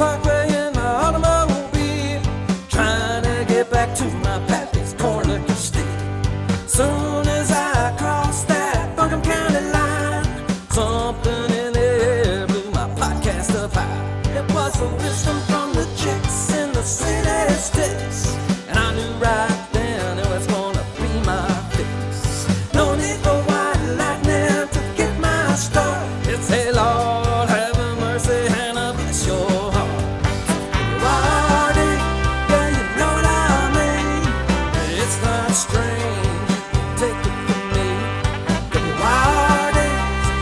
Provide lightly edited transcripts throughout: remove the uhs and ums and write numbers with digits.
parkway in my automobile, trying to get back to my pappy's corn liquor store. Soon as I crossed that Buncombe County line, something in the air blew my podcast up high. It was the wisdom from the chicks in the city sticks, and I knew right then it was gonna be my fix. No need for white lightning to get my start. It's hey Lord, have mercy and I bless your heart. Roddy, yeah, you know what I mean. It's not strange, take it from me. Roddy,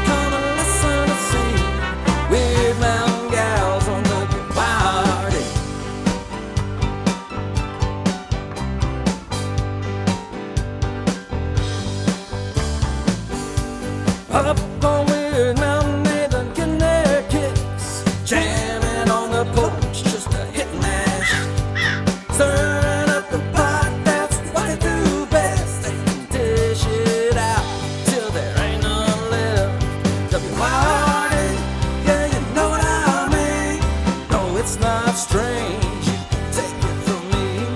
come and listen to see Wyrd Mountain Gals on the party. Up on Wyrd Mountain, they done getting their kicks, jamming on the porch just to hit mash. Stirring up the pot, that's what they do best. They can dish it out till there ain't none left. WYD, yeah, you know what I mean. No, it's not strange, you can take it from me.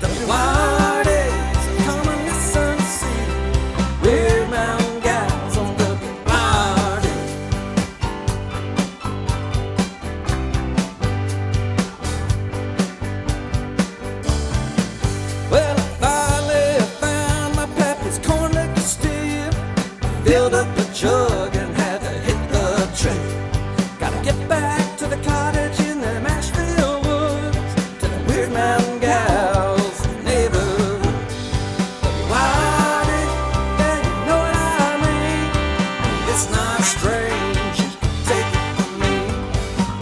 WYD, so come and listen to see Wyrd Mountain Gals on WYD. Well, I finally found my pappy's corn liquor still. Filled up a jug and had to hit the trail. Gotta get back to the cottage in the Asheville woods, to the Wyrd Mountain Gals neighborhood. Wyrd, yeah, you know what I mean. It's not strange, you can take it from me.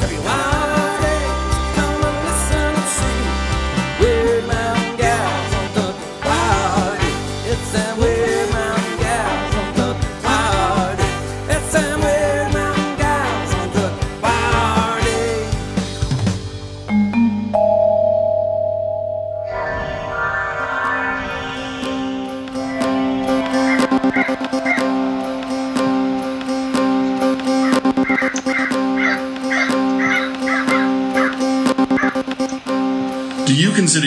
Wyrd, come and listen and see Wyrd Mountain Gals on the Wyrd. It's them Wyrd Mountain Gals on the Wyrd. It's them Wyrd Mountain Gals on the Wyrd. Do you consider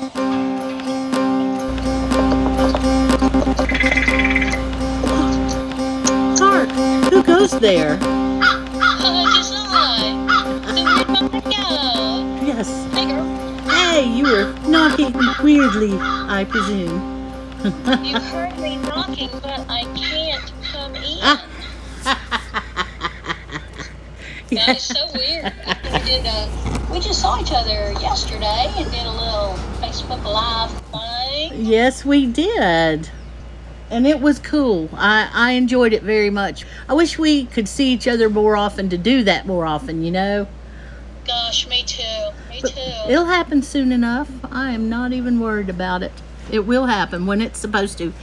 Hark! Who goes there? Oh, just I. The Wyrd Mountain Gals. Yes. Hey, girl. Hey, you were knocking weirdly, I presume. You heard me knocking, but I can't come in. That is so weird. We just saw each other yesterday and did a little Facebook Live thing. Yes, we did. And it was cool. I enjoyed it very much. I wish we could see each other more often to do that more often, you know? Gosh, me too. Me But too. it'll happen soon enough. I am not even worried about it. It will happen when it's supposed to.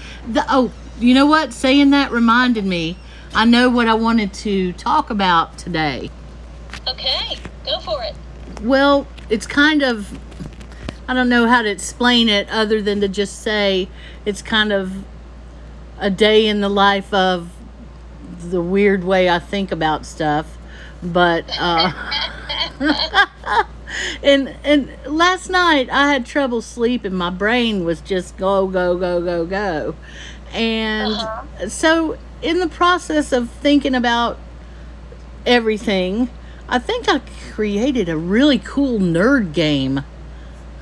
Oh, you know what? Saying that reminded me. I know what I wanted to talk about today. Okay, go for it. Well, it's kind of, I don't know how to explain it other than to just say it's kind of a day in the life of the weird way I think about stuff. But, and last night I had trouble sleeping. My brain was just go. And so in the process of thinking about everything, I think I created a really cool nerd game.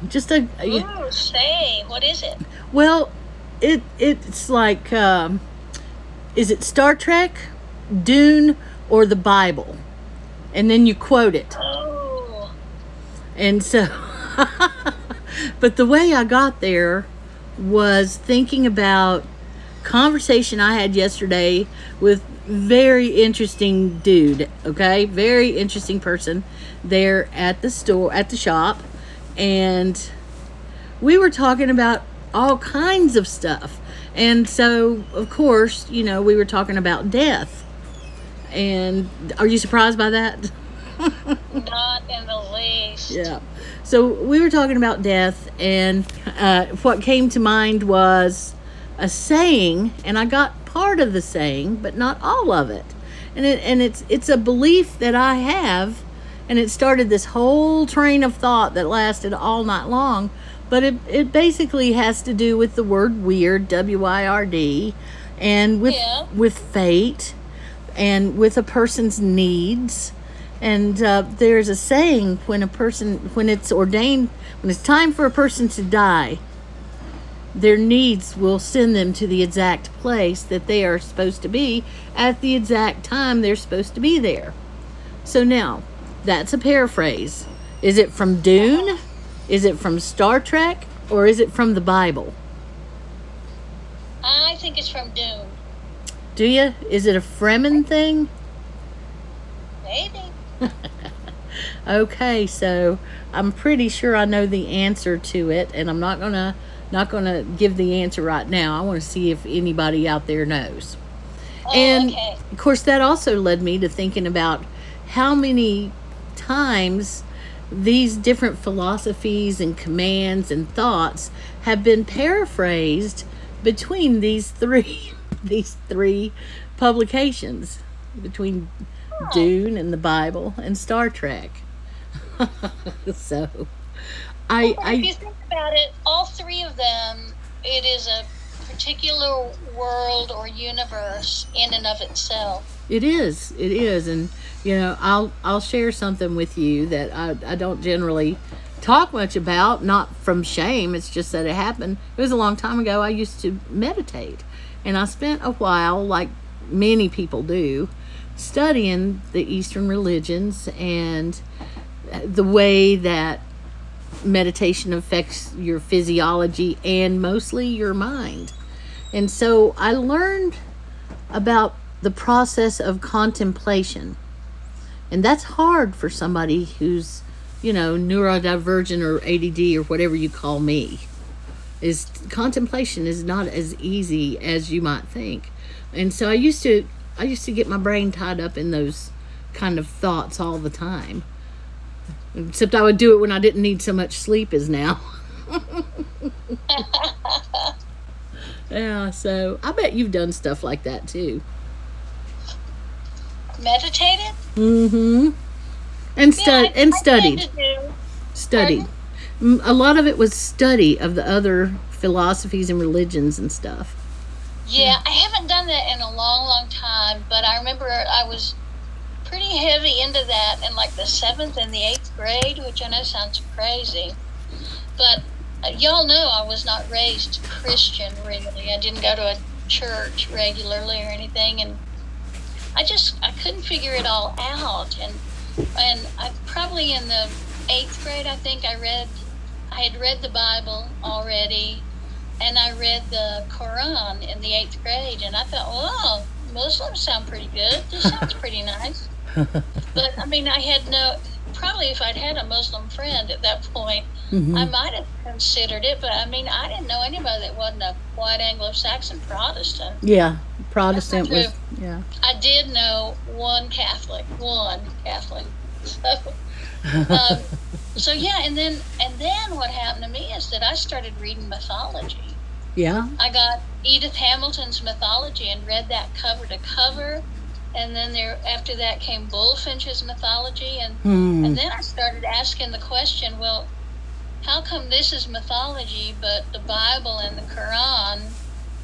Just a Ooh, say, what is it? Well, it's like, is it Star Trek, Dune, or the Bible? And then you quote it. Oh. And so, but the way I got there was thinking about conversation I had yesterday with very interesting dude, okay? Very interesting person there at the store, at the shop. And we were talking about all kinds of stuff. And so, of course, you know, we were talking about death. And are you surprised by that? Not in the least. Yeah. So we were talking about death, and what came to mind was a saying, and I got part of the saying, but not all of it. And it's a belief that I have, and it started this whole train of thought that lasted all night long. But it basically has to do with the word weird, W-I-R-D, and with fate, and with a person's needs. And there's a saying, when it's time for a person to die, their needs will send them to the exact place that they are supposed to be at the exact time they're supposed to be there. So now, that's a paraphrase. Is it from Dune? Is it from Star Trek? Or is it from the Bible? I think it's from Dune. Do you? Is it a Fremen thing? Maybe. Okay, so I'm pretty sure I know the answer to it, and I'm not gonna give the answer right now. I want to see if anybody out there knows. Oh, and okay. Of course, that also led me to thinking about how many times these different philosophies and commands and thoughts have been paraphrased between these three publications, between Dune and the Bible and Star Trek. So if you think about it, all three of them, it is a particular world or universe in and of itself. It is. And you know, I'll share something with you that I don't generally talk much about, not from shame. It's just that it happened. It was a long time ago. I used to meditate, and I spent a while, like many people do, studying the Eastern religions and the way that meditation affects your physiology and mostly your mind. And so I learned about the process of contemplation. And that's hard for somebody who's, you know, neurodivergent or ADD or whatever you call me. Contemplation is not as easy as you might think. And so I used to get my brain tied up in those kind of thoughts all the time. Except I would do it when I didn't need so much sleep as now. Yeah, so I bet you've done stuff like that too. Meditated? Mm-hmm. And studied. Studied. A lot of it was study of the other philosophies and religions and stuff. Yeah, I haven't done that in a long, long time, but I remember I was pretty heavy into that in like the 7th and the 8th grade, which I know sounds crazy. But y'all know I was not raised Christian, really. I didn't go to a church regularly or anything, and I couldn't figure it all out. And I probably in the 8th grade, I think I had read the Bible already. And I read the Quran in the 8th grade, and I thought, "Whoa, Muslims sound pretty good. This sounds pretty nice." But I mean, I had probably if I'd had a Muslim friend at that point, mm-hmm. I might have considered it. But I mean, I didn't know anybody that wasn't a white Anglo-Saxon Protestant. Yeah, Protestant was. Yeah. I did know one Catholic. So. So yeah, and then what happened to me is that I started reading mythology. Yeah. I got Edith Hamilton's mythology and read that cover to cover, and then after that came Bulfinch's mythology, and then I started asking the question, well, how come this is mythology, but the Bible and the Quran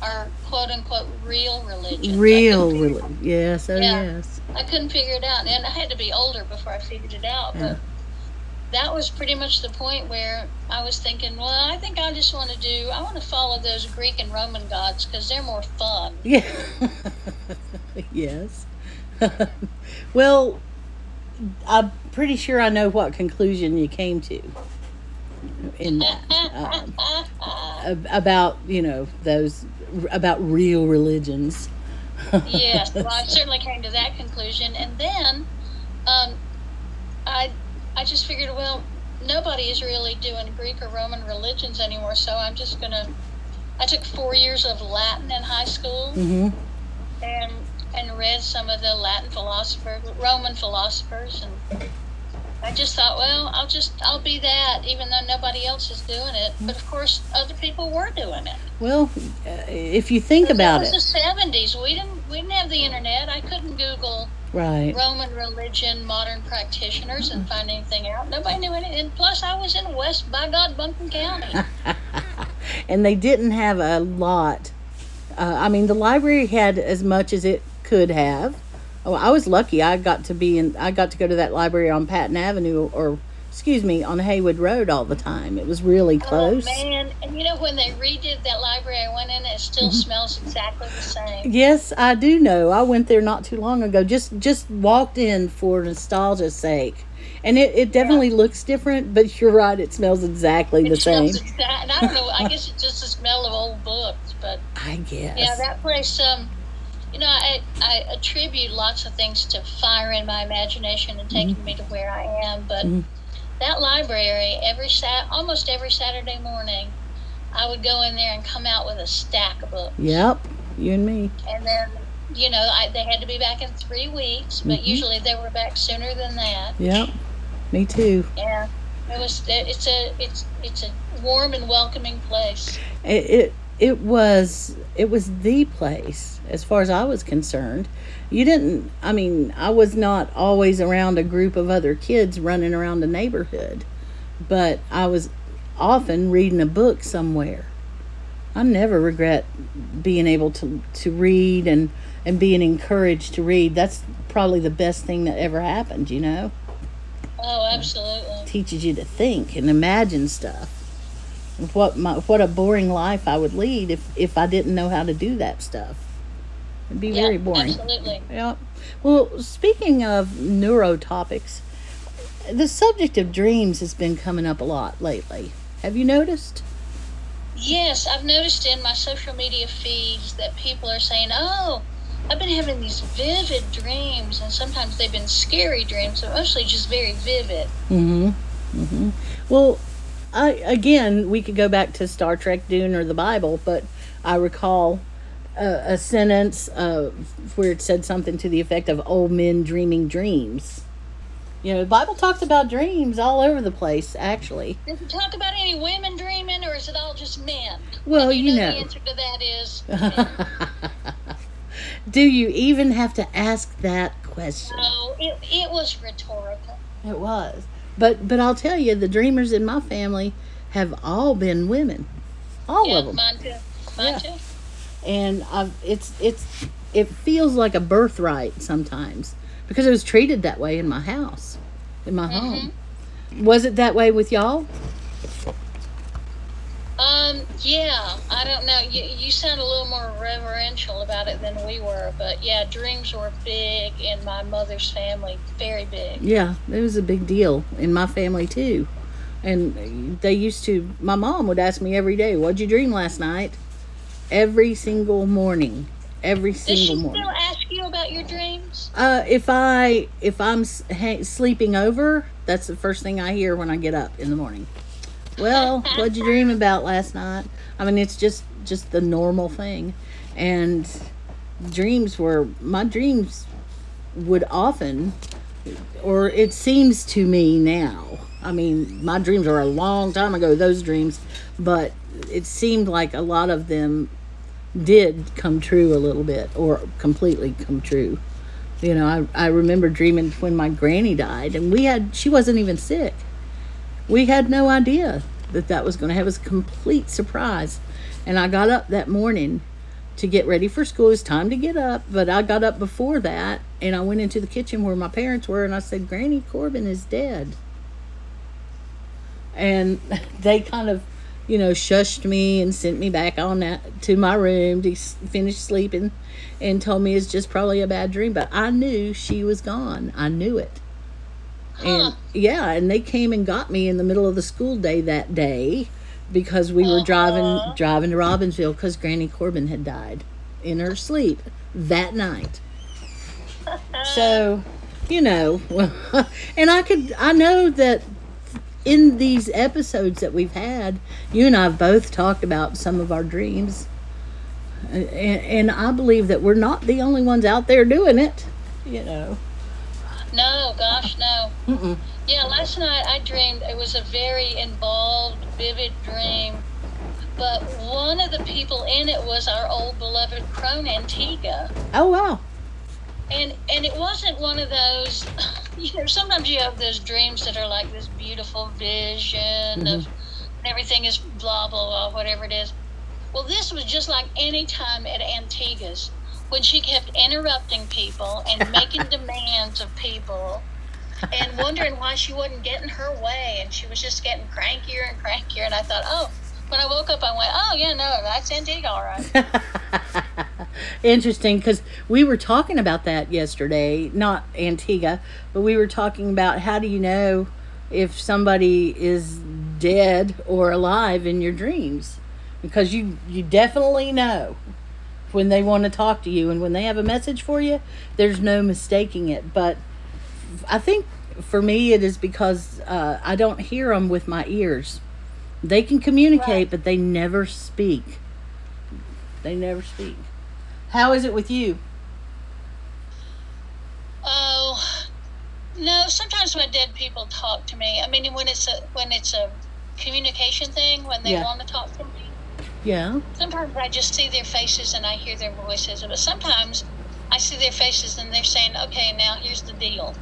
are quote unquote real religion? Real religion, yes, oh yeah. Yes. I couldn't figure it out, and I had to be older before I figured it out, yeah. But that was pretty much the point where I was thinking, well, I think I want to follow those Greek and Roman gods because they're more fun. Yeah. Yes. Well, I'm pretty sure I know what conclusion you came to in that, about real religions. Yes, well, I certainly came to that conclusion. And then I just figured, well, nobody is really doing Greek or Roman religions anymore, so I'm just going to... I took 4 years of Latin in high school, mm-hmm. and read some of the Latin philosophers, Roman philosophers, and I just thought, well, I'll be that, even though nobody else is doing it. But of course, other people were doing it. Well, if you think about it, it was the 70s. We didn't have the internet. I couldn't Google Roman religion, modern practitioners, and find anything out. Nobody knew anything. And plus, I was in Buncombe County. And they didn't have a lot. I mean, the library had as much as it could have. Oh, I was lucky. I got to go to that library on Patton Avenue, on Haywood Road all the time. It was really close. Oh, man. And you know, when they redid that library, I went in, it still smells exactly the same. Yes, I do know. I went there not too long ago. Just walked in for nostalgia's sake. And it definitely looks different, but you're right, it smells exactly the same. And I don't know, I guess it's just the smell of old books, but... I guess. Yeah, that place, you know, I attribute lots of things to firing my imagination and taking me to where I am, but that library, almost every Saturday morning, I would go in there and come out with a stack of books. Yep, you and me. And then... You know, they had to be back in 3 weeks, but usually they were back sooner than that. Yep, me too. Yeah, it's a warm and welcoming place. It was the place as far as I was concerned. I was not always around a group of other kids running around the neighborhood, but I was often reading a book somewhere. I never regret being able to read and being encouraged to read. That's probably the best thing that ever happened, you know? Oh, absolutely. It teaches you to think and imagine stuff. What a boring life I would lead if I didn't know how to do that stuff. It'd be very boring. Absolutely. Yeah. Well, speaking of neurotopics, the subject of dreams has been coming up a lot lately. Have you noticed? Yes, I've noticed in my social media feeds that people are saying, oh, I've been having these vivid dreams, and sometimes they've been scary dreams, but mostly just very vivid. Well, again, we could go back to Star Trek, Dune, or the Bible, but I recall a sentence where it said something to the effect of old men dreaming dreams. You know, the Bible talks about dreams all over the place, actually. Does it talk about any women dreaming, or is it all just men? Well, you know. The answer to that is men. Do you even have to ask that question? No, it was rhetorical. It was. But I'll tell you, the dreamers in my family have all been women. All of them. Mine too. Mine too. And it feels like a birthright sometimes. Because it was treated that way in my house, in my home. Was it that way with y'all? Yeah, I don't know. You sound a little more reverential about it than we were. But, yeah, dreams were big in my mother's family, very big. Yeah, it was a big deal in my family, too. And they used to, my mom would ask me every day, what'd you dream last night? Every single morning. Every single morning. Does she still ask you about your dreams? If I'm sleeping over, that's the first thing I hear when I get up in the morning. Well, what'd you dream about last night? I mean, it's just the normal thing. And my dreams would often, or it seems to me now. I mean, my dreams are a long time ago, those dreams, but it seemed like a lot of them did come true a little bit, or completely come true. You know, I remember dreaming when my granny died, and she wasn't even sick. We had no idea that was going to happen. It was a complete surprise. And I got up that morning to get ready for school. It was time to get up, but I got up before that, and I went into the kitchen where my parents were, and I said, Granny Corbin is dead. And they kind of, you know, shushed me and sent me back to my room to finish sleeping, and told me it's just probably a bad dream. But I knew she was gone. I knew it. Huh. And they came and got me in the middle of the school day that day, because we were driving to Robbinsville, because Granny Corbin had died in her sleep. that night. So, you know, and I know that in these episodes that we've had, you and I have both talked about some of our dreams. And I believe that we're not the only ones out there doing it, you know. No, gosh, no. Mm-mm. Yeah, last night I dreamed, it was a very involved, vivid dream. But one of the people in it was our old beloved Crone Antigua. Oh, wow. And it wasn't one of those, you know, sometimes you have those dreams that are like this beautiful vision of everything is blah, blah, blah, whatever it is. Well, this was just like any time at Antigua's when she kept interrupting people and making demands of people and wondering why she wasn't getting her way. And she was just getting crankier and crankier. And I thought, oh, when I woke up, I went, oh, yeah, no, that's Antigua, all right. Interesting, because we were talking about that yesterday, not Antigua, but we were talking about how do you know if somebody is dead or alive in your dreams, because you definitely know when they want to talk to you, and when they have a message for you, there's no mistaking it. But I think for me it is because I don't hear them with my ears. They can communicate, right, but they never speak. How is it with you? Oh, no. Sometimes when dead people talk to me, I mean, when it's a communication thing, when they want to talk to me. Yeah. Sometimes I just see their faces and I hear their voices, but sometimes I see their faces and they're saying, "Okay, now here's the deal."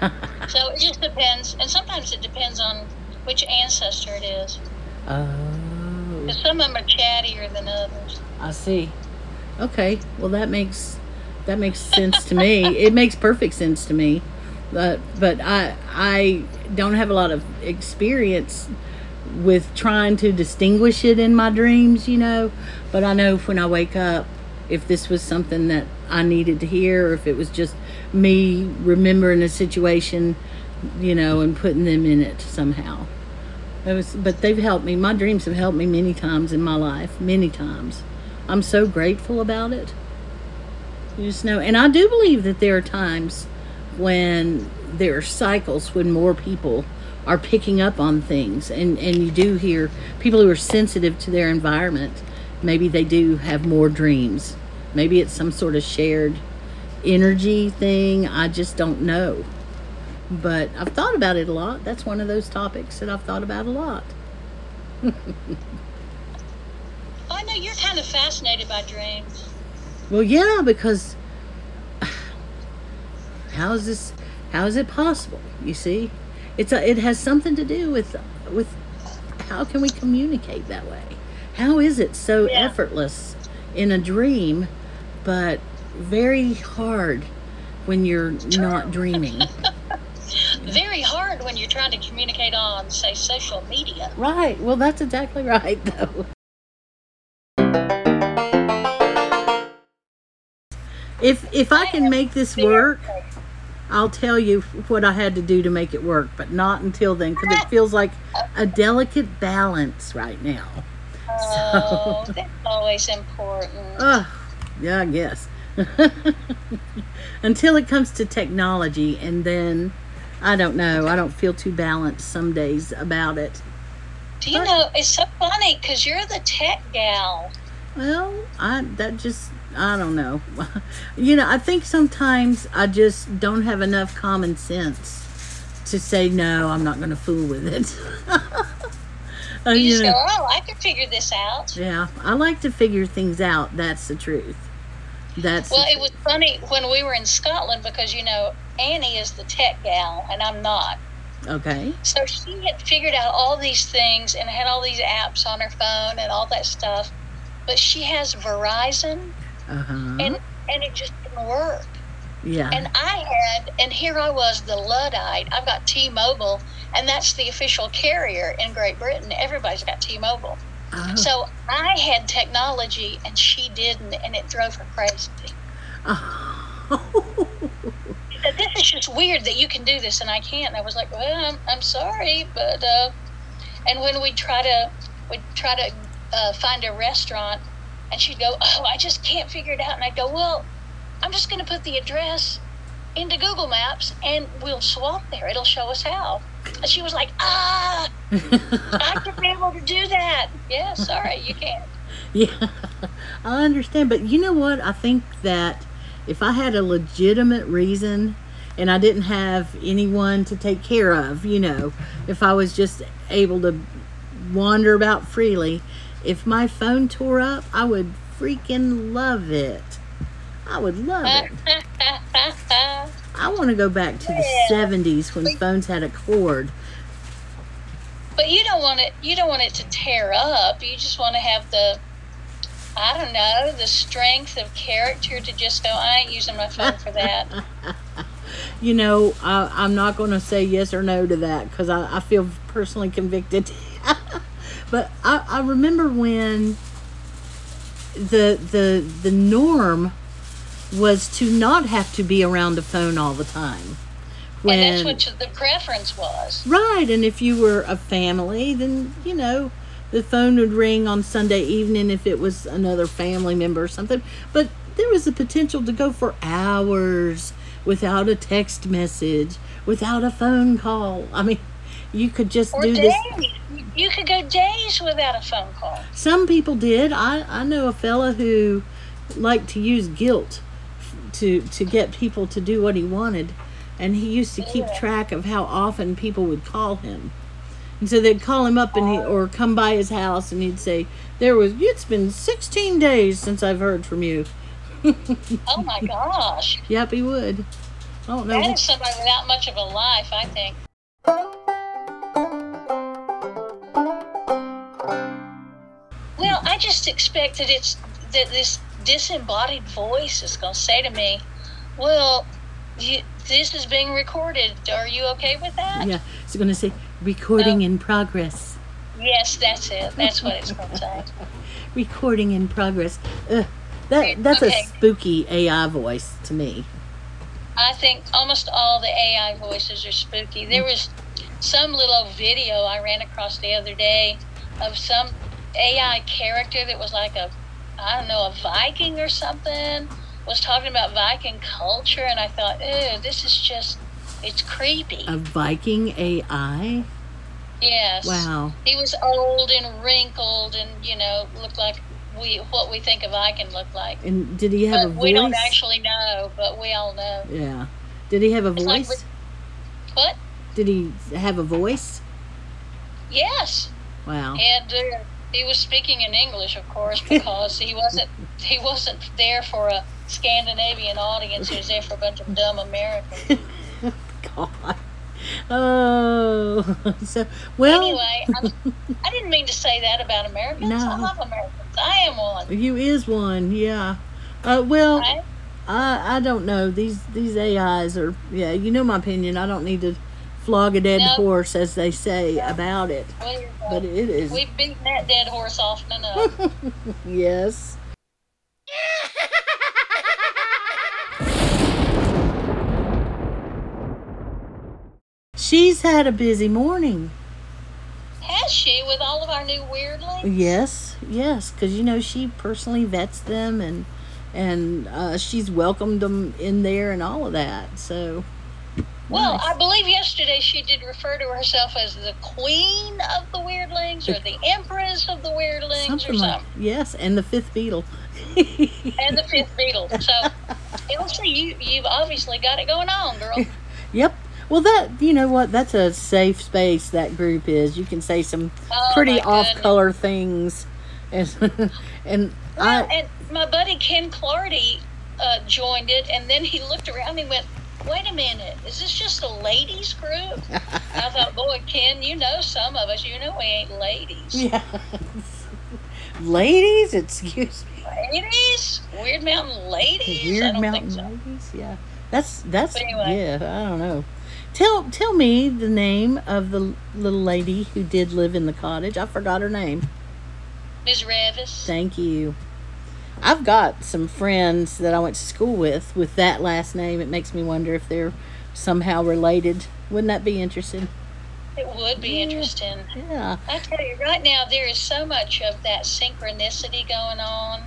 So it just depends, and sometimes it depends on which ancestor it is. Oh. 'Cause some of them are chattier than others. I see. Okay, well that makes sense to me. It makes perfect sense to me, but I don't have a lot of experience with trying to distinguish it in my dreams, you know. But I know when I wake up, if this was something that I needed to hear, or if it was just me remembering a situation, you know, and putting them in it somehow. But they've helped me. My dreams have helped me many times in my life, many times. I'm so grateful about it. You just know. And I do believe that there are times when there are cycles when more people are picking up on things. And you do hear people who are sensitive to their environment. Maybe they do have more dreams. Maybe it's some sort of shared energy thing. I just don't know. But I've thought about it a lot. That's one of those topics that I've thought about a lot. I know you're kind of fascinated by dreams. Well, yeah, because how is it possible? You see, it has something to do with how can we communicate that way? How is it so effortless in a dream, but very hard when you're not dreaming? Very hard when you're trying to communicate on, say, social media. Right. Well, that's exactly right, though. If I can make this work, I'll tell you what I had to do to make it work, but not until then, because it feels like a delicate balance right now. Oh, so, that's always important. Yeah, I guess. Until it comes to technology, and then, I don't know, I don't feel too balanced some days about it. Do you know, it's so funny, because you're the tech gal. Well, I don't know. You know, I think sometimes I just don't have enough common sense to say, no, I'm not going to fool with it. You just go, oh, I can figure this out. Yeah, I like to figure things out. That's the truth. It was funny when we were in Scotland because, you know, Annie is the tech gal and I'm not. Okay. So she had figured out all these things and had all these apps on her phone and all that stuff. But she has Verizon. Uh-huh. And it just didn't work. Yeah. And here I was, the Luddite. I've got T-Mobile, and that's the official carrier in Great Britain. Everybody's got T-Mobile. Oh. So I had technology, and she didn't, and it drove her crazy. Oh. She said, this is just weird that you can do this, and I can't. And I was like, well, I'm sorry, but... and when we'd try to find a restaurant, and she'd go, oh, I just can't figure it out. And I'd go, well, I'm just going to put the address into Google Maps and we'll swap there. It'll show us how. And she was like, I should be able to do that. Yeah, sorry, you can't. Yeah, I understand. But you know what? I think that if I had a legitimate reason and I didn't have anyone to take care of, you know, if I was just able to wander about freely, if my phone tore up, I would freaking love it. I would love it. I want to go back to the 70s when phones had a cord. But you don't want it to tear up. You just want to have the, I don't know, the strength of character to just go, I ain't using my phone for that. You know, I'm not going to say yes or no to that because I feel personally convicted. But I remember when the norm was to not have to be around a phone all the time. And that's what the preference was. Right, and if you were a family, then, you know, the phone would ring on Sunday evening if it was another family member or something. But there was the potential to go for hours without a text message, without a phone call. I mean, you could just do this. You could go days without a phone call. Some people did. I know a fella who liked to use guilt to get people to do what he wanted. And he used to keep track of how often people would call him. And so they'd call him up and or come by his house and he'd say, it's been 16 days since I've heard from you. Oh my gosh. Yep, he would. I don't know. That is somebody without much of a life, I think. Well, I just expect that this disembodied voice is going to say to me, well, this is being recorded. Are you okay with that? Yeah, it's going to say recording in progress. Yes, that's it. That's what it's going to say. Recording in progress. That's okay. A spooky AI voice to me. I think almost all the AI voices are spooky. There was some little video I ran across the other day of some AI character that was like a Viking or something. Was talking about Viking culture, and I thought, ew, this is just, it's creepy. A Viking AI? Yes. Wow. He was old and wrinkled and, you know, looked like what we think a Viking looked like. And did he have a voice? We don't actually know, but we all know. Yeah. Did he have a voice? What? Did he have a voice? Yes. Wow. And he was speaking in English, of course, because he wasn't there for a Scandinavian audience. He was there for a bunch of dumb Americans. God. Oh. So, well. Anyway, I didn't mean to say that about Americans. No. I love Americans. I am one. You is one, yeah. Well, right? I don't know. These AIs are, yeah, you know my opinion. I don't need to flog a dead horse, as they say, about it. Well, but it is. We've beaten that dead horse often enough. Yes. She's had a busy morning. Has she, with all of our new weirdlings? Yes, because, you know, she personally vets them and she's welcomed them in there and all of that, so. Well, nice. I believe yesterday she did refer to herself as the queen of the weirdlings or the empress of the weirdlings or something. Yes, and the fifth beetle. And the fifth beetle. So, Ilsa, you've obviously got it going on, girl. Yep. Well, you know what? That's a safe space, that group is. You can say some pretty off-color things. And my buddy Ken Clardy joined it, and then he looked around and he went, wait a minute, is this just a ladies group? I thought, boy, Ken, you know some of us. You know we ain't ladies. Yeah. Ladies? Excuse me. Ladies? Wyrd Mountain ladies? Ladies, yeah. That's anyway. Yeah, I don't know. Tell me the name of the little lady who did live in the cottage. I forgot her name. Ms. Revis. Thank you. I've got some friends that I went to school with that last name. It makes me wonder if they're somehow related. Wouldn't that be interesting? It would be interesting. Yeah. I tell you, right now there is so much of that synchronicity going on.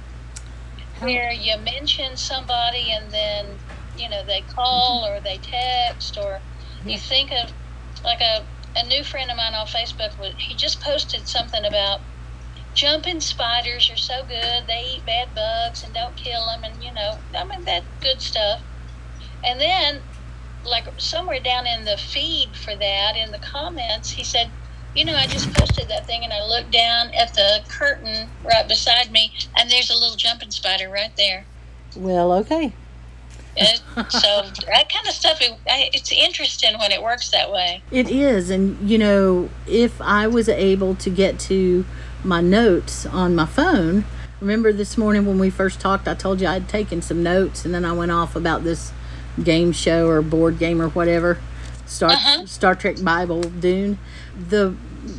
where you mention somebody and then, you know, they call or they text, or you think of, like, a new friend of mine on Facebook, he just posted something about jumping spiders are so good, they eat bad bugs and don't kill them, and, you know, I mean, that good stuff. And then, like, somewhere down in the feed for that, in the comments, he said, you know, I just posted that thing, and I looked down at the curtain right beside me, and there's a little jumping spider right there. Well, okay. So that kind of stuff, it's interesting when it works that way. It is, and, you know, if I was able to get to my notes on my phone, remember this morning when we first talked, I told you I'd taken some notes, and then I went off about this game show or board game or whatever, Star Trek Bible Dune. The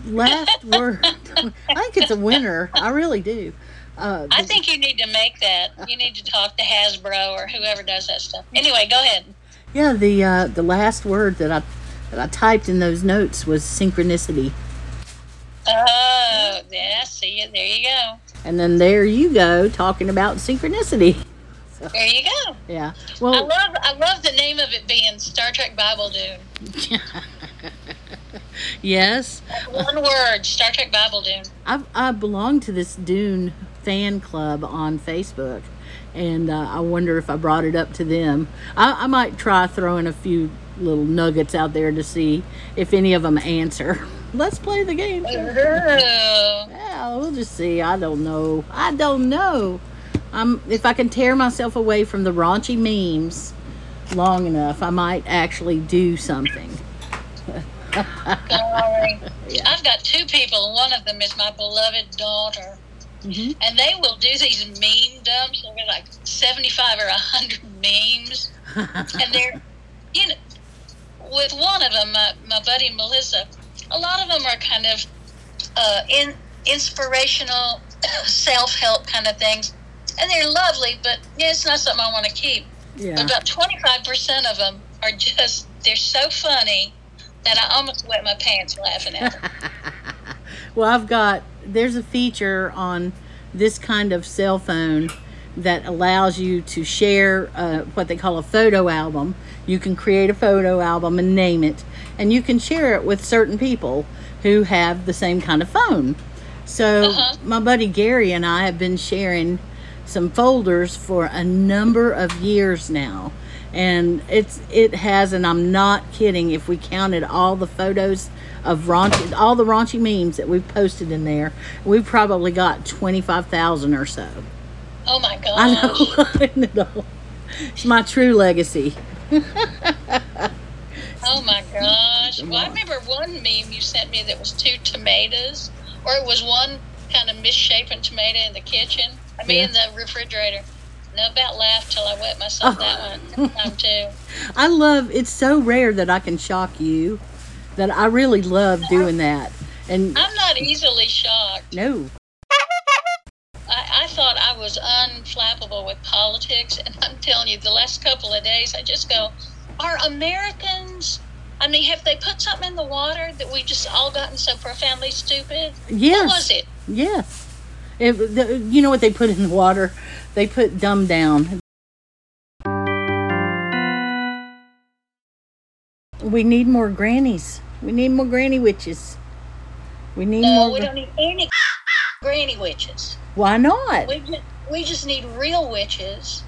last word, I think it's a winner. I really do. I think you need to make that. You need to talk to Hasbro or whoever does that stuff. Anyway, go ahead. Yeah, the last word that I typed in those notes was synchronicity. Oh, yeah, see it. There you go. And then there you go, talking about synchronicity. So, there you go. Yeah. Well, I love the name of it being Star Trek Bible Dune. Yes. One word, Star Trek Bible Dune. I belong to this Dune fan club on Facebook, and I wonder if I brought it up to them. I might try throwing a few little nuggets out there to see if any of them answer. Let's play the game. Yeah, we'll just see. I don't know. If I can tear myself away from the raunchy memes long enough, I might actually do something. Sorry. Yeah. I've got two people. One of them is my beloved daughter. Mm-hmm. And they will do these meme dumps. They're like 75 or 100 memes. And they're, you know, with one of them, my buddy Melissa, a lot of them are kind of inspirational, self-help kind of things. And they're lovely, but it's not something I want to keep. Yeah. But about 25% of them are just, they're so funny that I almost wet my pants laughing at them. Well, there's a feature on this kind of cell phone that allows you to share what they call a photo album. You can create a photo album and name it, and you can share it with certain people who have the same kind of phone. So my buddy Gary and I have been sharing some folders for a number of years now. And it has, and I'm not kidding, if we counted all the photos of all the raunchy memes that we've posted in there, we've probably got 25,000 or so. Oh my gosh. I know. It's my true legacy. Oh my gosh. Well, I remember one meme you sent me that was two tomatoes, or it was one kind of misshapen tomato in the kitchen. I mean, in the refrigerator. No, about laughed till I wet myself that one time too. I love, it's so rare that I can shock you, that I really love doing that. And I'm not easily shocked. No. I thought I was unflappable with politics, and I'm telling you, the last couple of days, I just go, are Americans, I mean, have they put something in the water that we've just all gotten so profoundly stupid? Yes. What was it? Yes. You know what they put in the water? They put dumb down. We need more grannies. We need more granny witches. We need more. No, we don't need any granny witches. Why not? We just need real witches,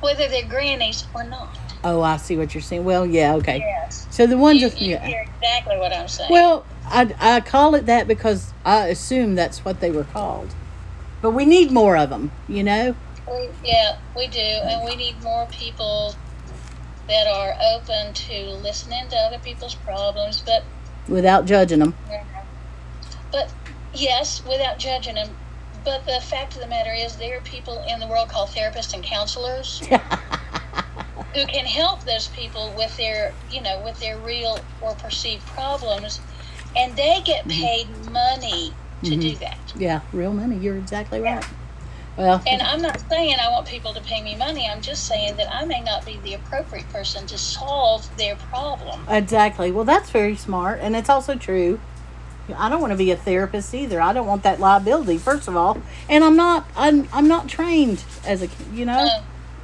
whether they're grannies or not. Oh, I see what you're saying. Well, yeah, okay. Yes. So the one just... You hear exactly what I'm saying. Well, I call it that because I assume that's what they were called. But we need more of them, you know? We do. And we need more people that are open to listening to other people's problems, but... Without judging them. But, yes, without judging them. But the fact of the matter is there are people in the world called therapists and counselors who can help those people with their, you know, with their real or perceived problems, and they get paid money to do that. Yeah, real money. You're exactly right. Well, and I'm not saying I want people to pay me money. I'm just saying that I may not be the appropriate person to solve their problem. Exactly. Well, that's very smart, and it's also true. I don't want to be a therapist either. I don't want that liability, first of all. And I'm not trained as a, you know.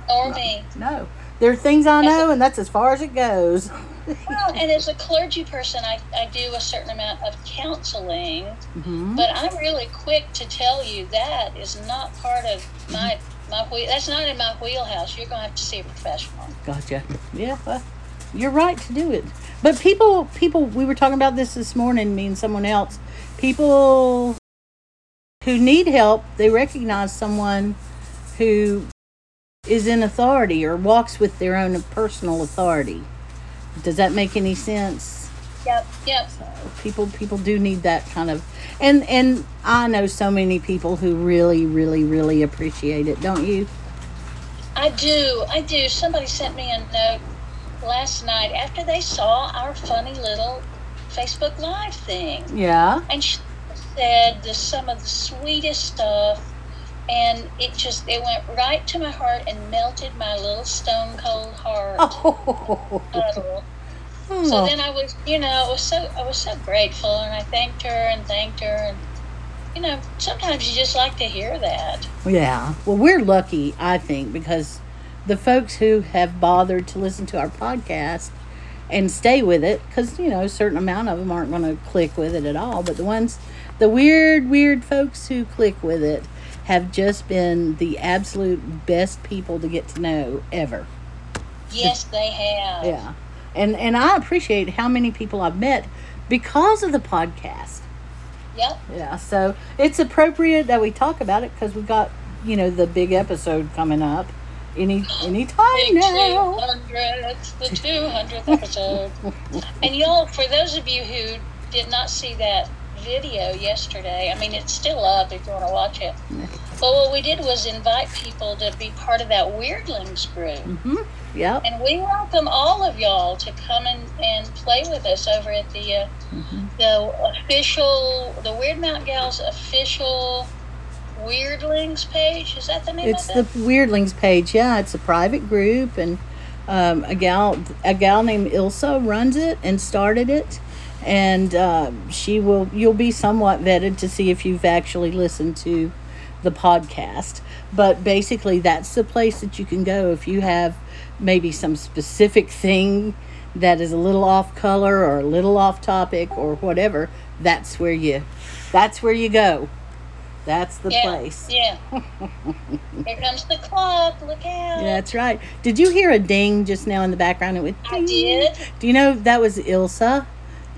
Or me. No. There are things I know, and that's as far as it goes. Well, and as a clergy person, I do a certain amount of counseling, mm-hmm. but I'm really quick to tell you that is not part of my that's not in my wheelhouse. You're going to have to see a professional. Gotcha. Yeah, well, you're right to do it. But people, we were talking about this morning, me and someone else, people who need help, they recognize someone who is in authority or walks with their own personal authority. Does that make any sense? Yep. So people do need that kind of, and I know so many people who really, really, really appreciate it, don't you? I do. Somebody sent me a note last night after they saw our funny little Facebook Live thing. Yeah. And she said some of the sweetest stuff. And it went right to my heart and melted my little stone cold heart. Oh. So then I was, I was so grateful, and I thanked her, and sometimes you just like to hear that. Yeah. Well, we're lucky, I think, because the folks who have bothered to listen to our podcast and stay with it, because a certain amount of them aren't going to click with it at all, but the weird folks who click with it have just been the absolute best people to get to know ever. Yes, they have. Yeah. And I appreciate how many people I've met because of the podcast. Yep. Yeah, so it's appropriate that we talk about it because we got, the big episode coming up any time now. The 200th episode. And y'all, for those of you who did not see that video yesterday, it's still up if you want to watch it, but what we did was invite people to be part of that Weirdlings group. Mm-hmm. Yeah, and we welcome all of y'all to come and play with us over at the the Wyrd Mountain Gals official Weirdlings page. Is that the name of it? It's the Weirdlings page. Yeah, it's a private group, and a gal named Ilsa runs it and started it. And you'll be somewhat vetted to see if you've actually listened to the podcast. But basically, that's the place that you can go if you have maybe some specific thing that is a little off color or a little off topic or whatever. That's where you go. That's the place. Yeah. Here comes the clock. Look out. Yeah, that's right. Did you hear a ding just now in the background? It went, ding. I did. Do you know that was Ilsa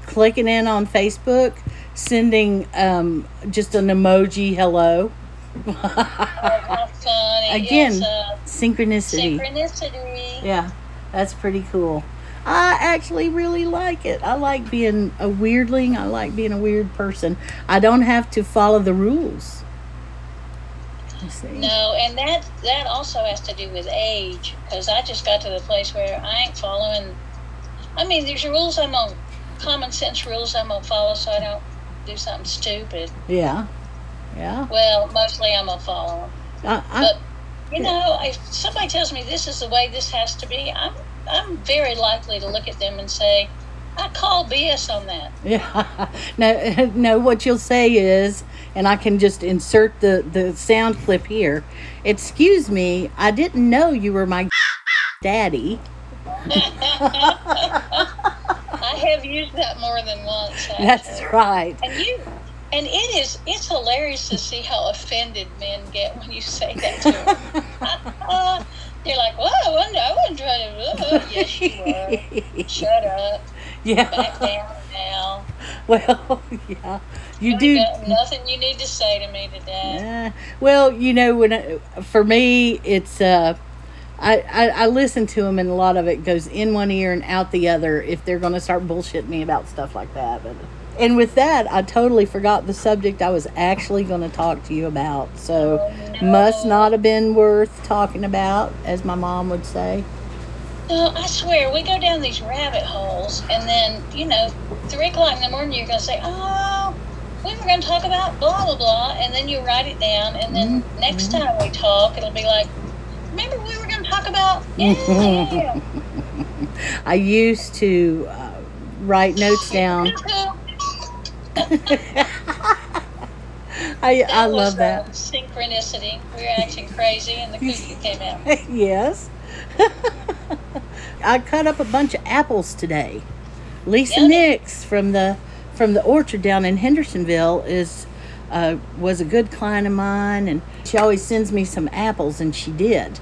clicking in on Facebook, sending just an emoji hello. Oh, how funny. Again, synchronicity. Yeah, that's pretty cool. I actually really like it. I like being a weirdling. I like being a weird person. I don't have to follow the rules. No, and that also has to do with age, because I just got to the place where I ain't following. There's rules I'm on. Common sense rules I'm going to follow so I don't do something stupid. Yeah. Well, mostly I'm going to follow them. If somebody tells me this is the way this has to be, I'm very likely to look at them and say, I call BS on that. Yeah. No, what you'll say is, and I can just insert the sound clip here, excuse me, I didn't know you were my daddy. I have used that more than once. Actually. That's right. And it's hilarious to see how offended men get when you say that to them. They're like, "Whoa, I wasn't trying to." Oh, yes, you were. Shut up. Yeah. Back down now. Well, yeah, you do. Got nothing you need to say to me today. Yeah. Well, for me, it's. I listen to them, and a lot of it goes in one ear and out the other if they're going to start bullshitting me about stuff like that. And with that, I totally forgot the subject I was actually going to talk to you about. So, must not have been worth talking about, as my mom would say. No, I swear, we go down these rabbit holes, and then, 3 o'clock in the morning, you're going to say, oh, we were going to talk about blah, blah, blah, and then you write it down, and then next time we talk, it'll be like, remember we were going to talk about... Yeah. I used to write notes down. I love that. Synchronicity. We were acting crazy and the cookie came out. Yes. I cut up a bunch of apples today. Lisa Nix from the orchard down in Hendersonville was a good client of mine, and she always sends me some apples, and she did.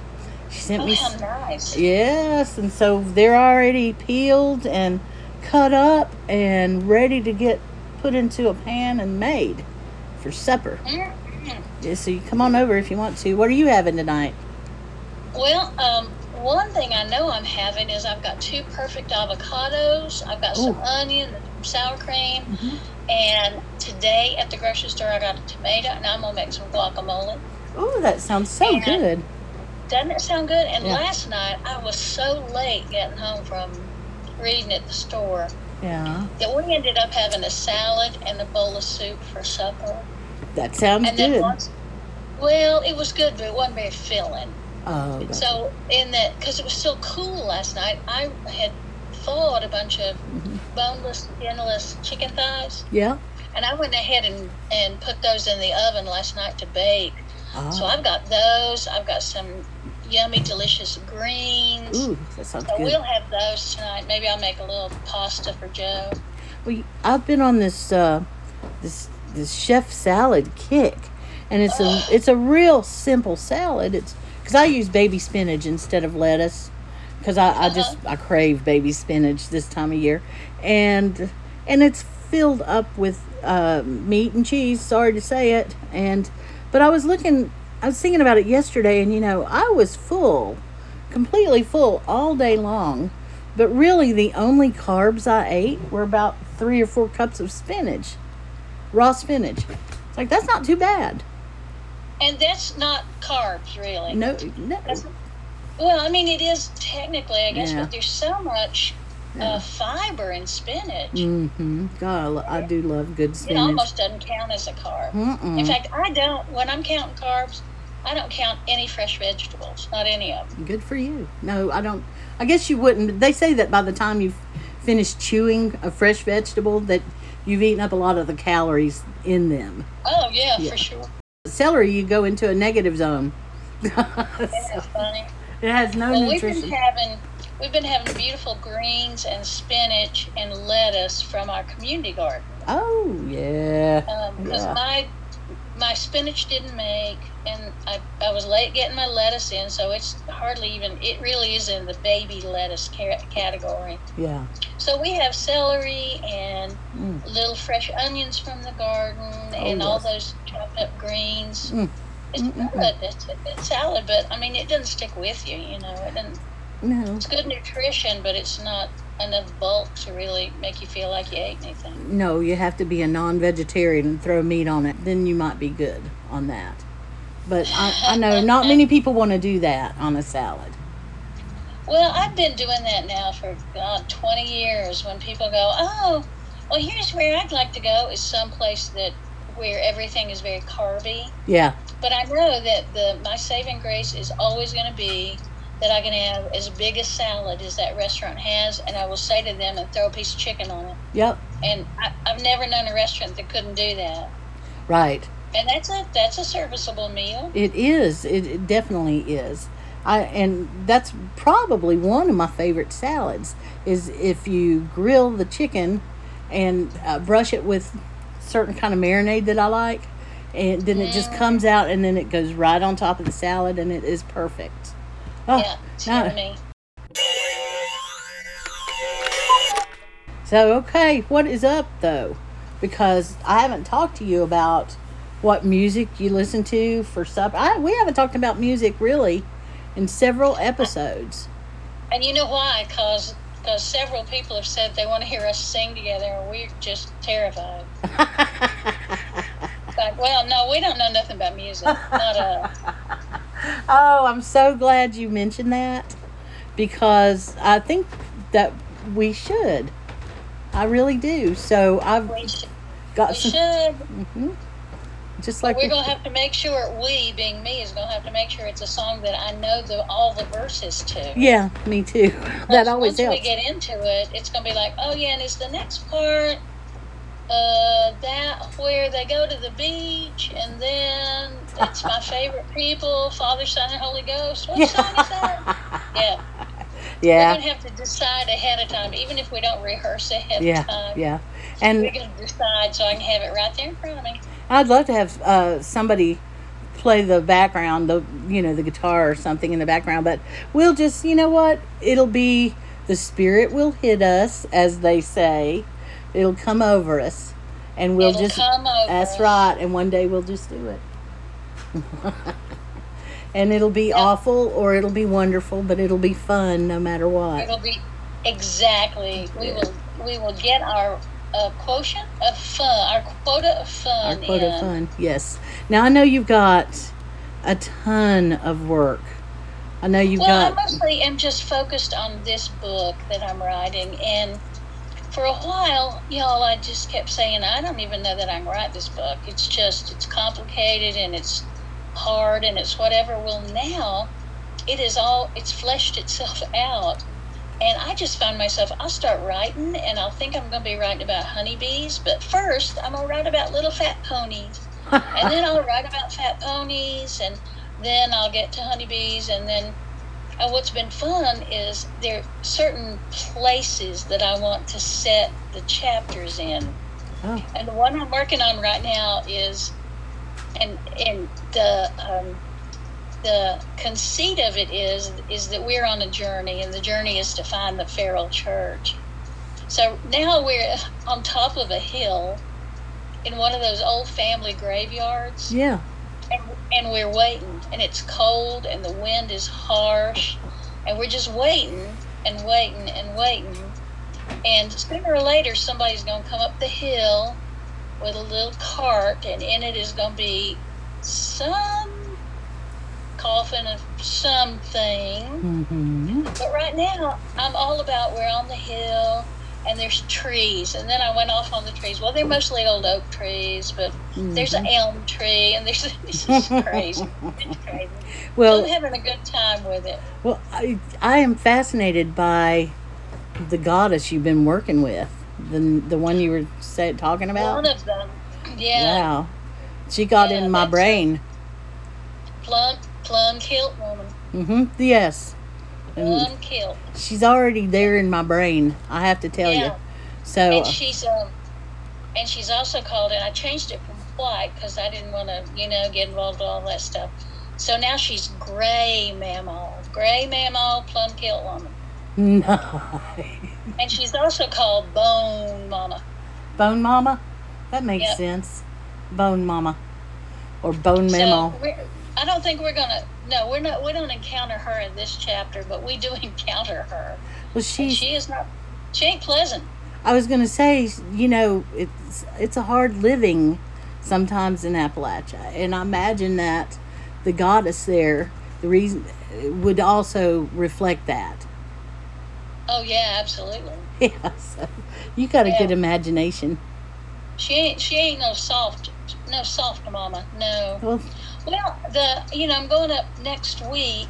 She sent me some. Nice. Yes, and so they're already peeled and cut up and ready to get put into a pan and made for supper. Mm-hmm. So you come on over if you want to. What are you having tonight? Well, one thing I know I'm having is I've got two perfect avocados. I've got some onion, sour cream, mm-hmm. and today at the grocery store I got a tomato, and I'm going to make some guacamole. Oh, that sounds so good. Doesn't it sound good? And last night I was so late getting home from reading at the store. Yeah. That we ended up having a salad and a bowl of soup for supper. That sounds good. Well, it was good, but it wasn't very filling. Oh. God. So, because it was so cool last night, I had thawed a bunch of boneless, skinless chicken thighs. Yeah. And I went ahead and put those in the oven last night to bake. Oh. So I've got those. I've got some yummy, delicious greens. Ooh, that sounds good. So we'll have those tonight. Maybe I'll make a little pasta for Joe. Well, I've been on this this chef salad kick, and it's a real simple salad. It's because I use baby spinach instead of lettuce because I crave baby spinach this time of year, and it's filled up with meat and cheese. Sorry to say it, but I was thinking about it yesterday, and, I was full, completely full all day long. But really, the only carbs I ate were about 3 or 4 cups of spinach, raw spinach. It's like, that's not too bad. And that's not carbs, really. No. Well, it is technically, I guess, but there's so much fiber in spinach. Mm-hmm. God, I do love good spinach. It almost doesn't count as a carb. Mm-mm. In fact, when I'm counting carbs, I don't count any fresh vegetables, not any of them. Good for you. No, I don't. I guess you wouldn't. They say that by the time you've finished chewing a fresh vegetable that you've eaten up a lot of the calories in them. Oh, yeah. For sure. Celery, you go into a negative zone. That's funny. It has no nutrition. We've been having beautiful greens and spinach and lettuce from our community garden. Oh, yeah. Because my spinach didn't make, and I was late getting my lettuce in, so it's it really is in the baby lettuce category. Yeah. So we have celery and little fresh onions from the garden all those chopped up greens. Mm. It's good. It's salad, but, it doesn't stick with you, It doesn't. No. It's good nutrition, but it's not enough bulk to really make you feel like you ate anything. No, you have to be a non-vegetarian and throw meat on it. Then you might be good on that. But I know not many people want to do that on a salad. Well, I've been doing that now for, 20 years. When people go, here's where I'd like to go is someplace where everything is very carby. Yeah. But I know that my saving grace is always going to be that I can have as big a salad as that restaurant has, and I will say to them and throw a piece of chicken on it. Yep. And I've never known a restaurant that couldn't do that. Right. And that's a serviceable meal. It is. It definitely is. And that's probably one of my favorite salads is if you grill the chicken and brush it with certain kind of marinade that I like, and then it just comes out and then it goes right on top of the salad and it is perfect. Oh, yeah, So, okay, what is up, though? Because I haven't talked to you about what music you listen to for supper. We haven't talked about music, really, in several episodes. And you know why? Because several people have said they want to hear us sing together, and we're just terrified. Well, no, we don't know nothing about music. Not us. Oh, I'm so glad you mentioned that, because I think that we should. I really do. So I've got some. We should. Mm-hmm. Just like we're going to have to make sure, we being me, is going to have to make sure it's a song that I know all the verses to. Yeah, me too. That always helps. Once we get into it, it's going to be like, and it's the next part. that where they go to the beach, and then it's my favorite people, Father, Son, and Holy Ghost. What song is that? Yeah. Yeah. We're going to have to decide ahead of time, even if we don't rehearse ahead of time. Yeah, and we're going to decide so I can have it right there in front of me. I'd love to have somebody play the background, the guitar or something in the background, but we'll just, you know what? It'll be, the spirit will hit us, as they say. It'll come over us, and we'll It'll just, come over that's us. Right, and one day we'll just do it. And it'll be awful or it'll be wonderful, but it'll be fun no matter what. It'll be, exactly. We will get our quota of fun, yes. Now, I know you've got a ton of work. I know you've got... Well, I mostly am just focused on this book that I'm writing, and for a while, y'all, I just kept saying, I don't even know that I can write this book. It's just, it's complicated, and it's hard, and it's whatever. Well, now, it's fleshed itself out, and I just find myself, I'll start writing, and I'll think I'm going to be writing about honeybees, but first, I'm going to write about little fat ponies, and then I'll write about fat ponies, and then I'll get to honeybees, and then... what's been fun is there are certain places that I want to set the chapters in. Oh. And the one I'm working on right now is, and the conceit of it is that we're on a journey, and the journey is to find the feral church. So now we're on top of a hill in one of those old family graveyards. Yeah. And we're waiting, and it's cold, and the wind is harsh, and we're just waiting and waiting and waiting. And sooner or later, somebody's going to come up the hill with a little cart, and in it is going to be some coffin of something. Mm-hmm. But right now, I'm all about we're on the hill, and there's trees, and then I went off on the trees. Well, they're mostly old oak trees, but there's an elm tree, and there's this is crazy. It's crazy. Well, I'm having a good time with it. Well, I am fascinated by the goddess you've been working with, the one you were talking about. One of them, yeah. Wow, she got in my brain. Plum Kilt Woman. Mm-hmm. Yes. Plum Kilt. She's already there in my brain, I have to tell you. So and she's also called it, I changed it from white because I didn't want to, get involved with all that stuff. So now she's Gray Mammal Plum Kilt Woman. Nice. And she's also called Bone Mama. Bone Mama? That makes sense. Bone Mama. Or Bone Mammal. So I don't think we're going to... No, we're not. We don't encounter her in this chapter, but we do encounter her. Well, she is not. She ain't pleasant. I was going to say, it's a hard living sometimes in Appalachia, and I imagine that the goddess there, the reason, would also reflect that. Oh yeah, absolutely. Yeah, so you got a good imagination. She ain't no soft mama. No. Well, I'm going up next week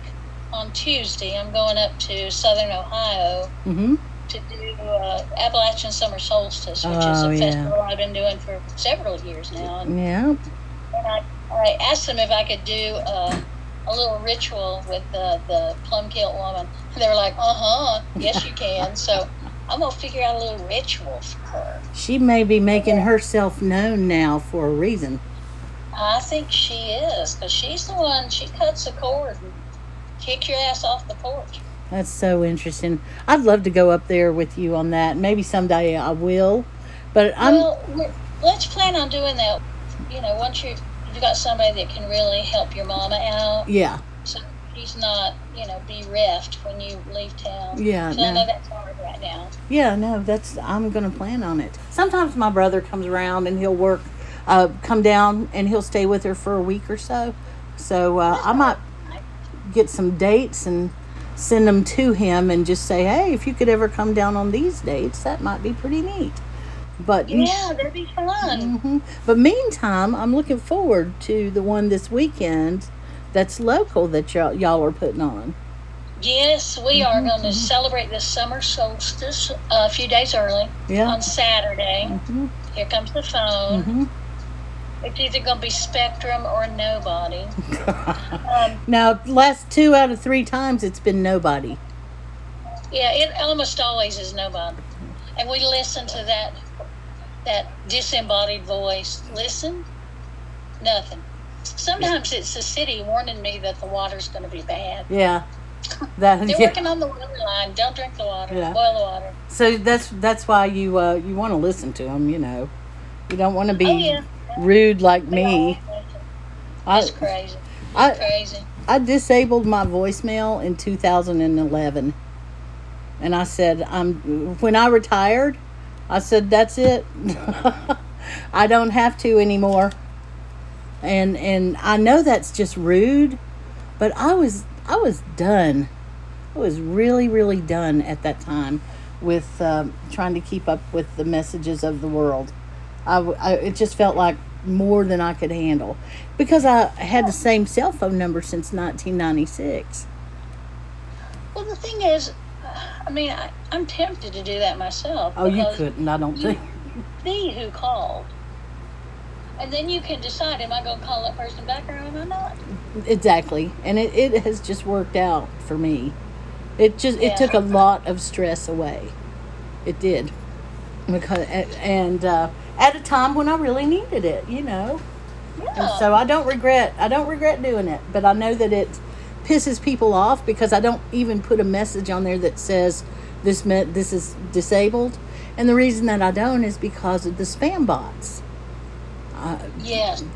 on Tuesday. I'm going up to Southern Ohio to do Appalachian Summer Solstice, which is a festival I've been doing for several years now. And, and I asked them if I could do a little ritual with the Plum Kilt Woman. And they were like, yes you can. So I'm going to figure out a little ritual for her. She may be making herself known now for a reason. I think she is, because she's the one, she cuts the cord and kicks your ass off the porch. That's so interesting. I'd love to go up there with you on that. Maybe someday I will, but let's plan on doing that, once you've got somebody that can really help your mama out. Yeah. So she's not, bereft when you leave town. Yeah, I know that's hard right now. Yeah, no, I'm going to plan on it. Sometimes my brother comes around and he'll come down, and he'll stay with her for a week or so. So I might get some dates and send them to him and just say, hey, if you could ever come down on these dates, that might be pretty neat. But that'd be fun. Mm-hmm. But meantime, I'm looking forward to the one this weekend that's local that y'all are putting on. Yes, we are going to celebrate the summer solstice a few days early on Saturday. Here comes the phone. It's either going to be Spectrum or nobody. Now, last 2 out of 3 times it's been nobody. Yeah, it almost always is nobody. And we listen to that disembodied voice. Listen, nothing. Sometimes it's the city warning me that the water's going to be bad. Yeah. They're working on the water line. Don't drink the water. Yeah. Boil the water. So that's why you want to listen to them, you know. You don't want to be rude like me. That's crazy. I disabled my voicemail in 2011. And I said, when I retired, I said, that's it. I don't have to anymore. And I know that's just rude, but I was done. I was really, really done at that time with trying to keep up with the messages of the world. It just felt like more than I could handle because I had the same cell phone number since 1996. Well, the thing is, I mean, I'm tempted to do that myself. Oh, you couldn't, I don't think. See who called. And then you can decide, am I going to call that person back or am I not? Exactly. And it has just worked out for me. It took a lot of stress away. It did. Because, at a time when I really needed it, you know. Yeah. And so I don't regret doing it. But I know that it pisses people off because I don't even put a message on there that says this is disabled. And the reason that I don't is because of the spam bots.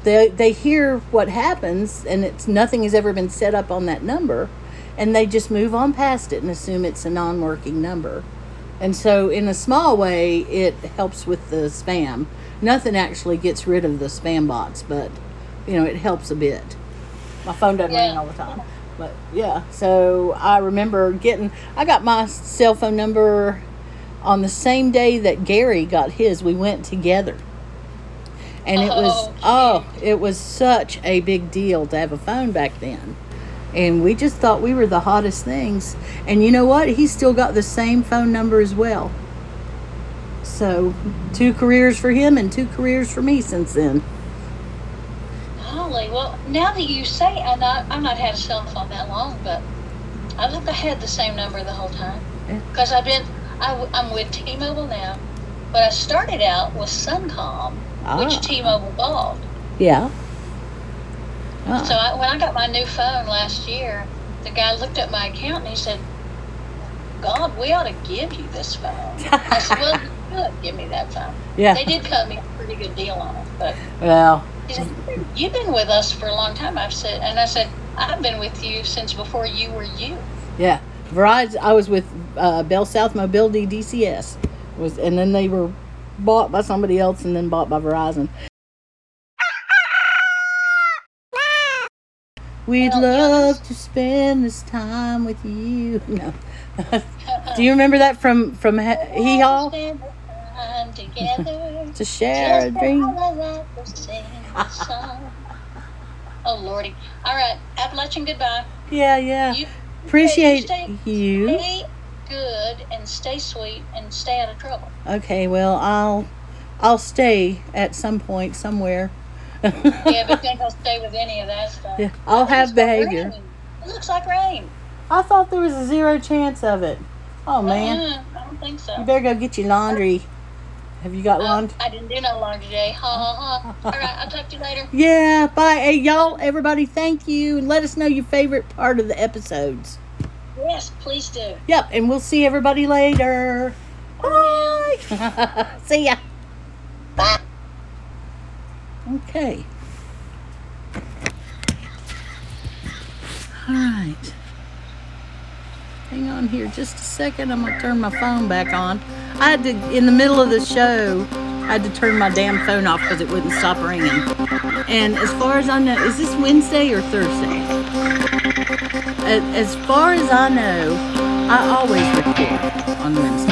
They hear what happens, and it's nothing has ever been set up on that number, and they just move on past it and assume it's a non-working number. And so in a small way, it helps with the spam. Nothing actually gets rid of the spam bots, but you know, it helps a bit. My phone doesn't ring all the time, but so I remember I got my cell phone number on the same day that Gary got his. We went together. And it was such a big deal to have a phone back then. And we just thought we were the hottest things. And you know what? He still got the same phone number as well. So 2 careers for him and 2 careers for me since then. Holy, well, now that you say, I've not had a cell phone that long, but I think I had the same number the whole time. Because I'm with T-Mobile now, but I started out with Suncom. Which T-Mobile bought. Yeah. So when I got my new phone last year, the guy looked at my account and he said, God, we ought to give you this phone. I said, well, you ought to give me that phone. Yeah. They did cut me a pretty good deal on it. But he said, you've been with us for a long time. I said, I've been with you since before you were you. Yeah. Verizon, I was with Bell South Mobility, DCS. And then they were bought by somebody else and then bought by Verizon. We'd love to spend this time with you. No. Do you remember that from Hee Haw? To share a dream. Oh, Lordy. All right. Appalachian goodbye. Yeah. Appreciate you. Stay good and stay sweet and stay out of trouble. Okay, well, I'll stay at some point somewhere. Yeah, but then I'll stay with any of that stuff. Yeah, I'll have behavior. Like it looks like rain. I thought there was a 0 chance of it. Oh man, I don't think so. You better go get your laundry. Have you got laundry? I didn't do no laundry today. All right, I'll talk to you later. Yeah, bye. Hey, y'all, everybody, thank you, and let us know your favorite part of the episodes. Yes, please do. Yep, and we'll see everybody later. Bye. See ya. Bye. Okay. All right. Hang on here just a second. I'm going to turn my phone back on. In the middle of the show, I had to turn my damn phone off because it wouldn't stop ringing. And as far as I know, is this Wednesday or Thursday? As far as I know, I always record on Wednesday.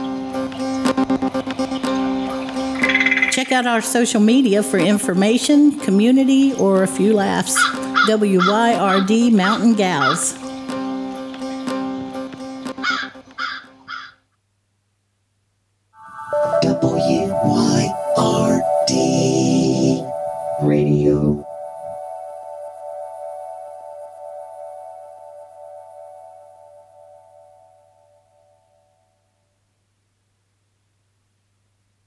Check out our social media for information, community, or a few laughs. WYRD Mountain Gals. WYRD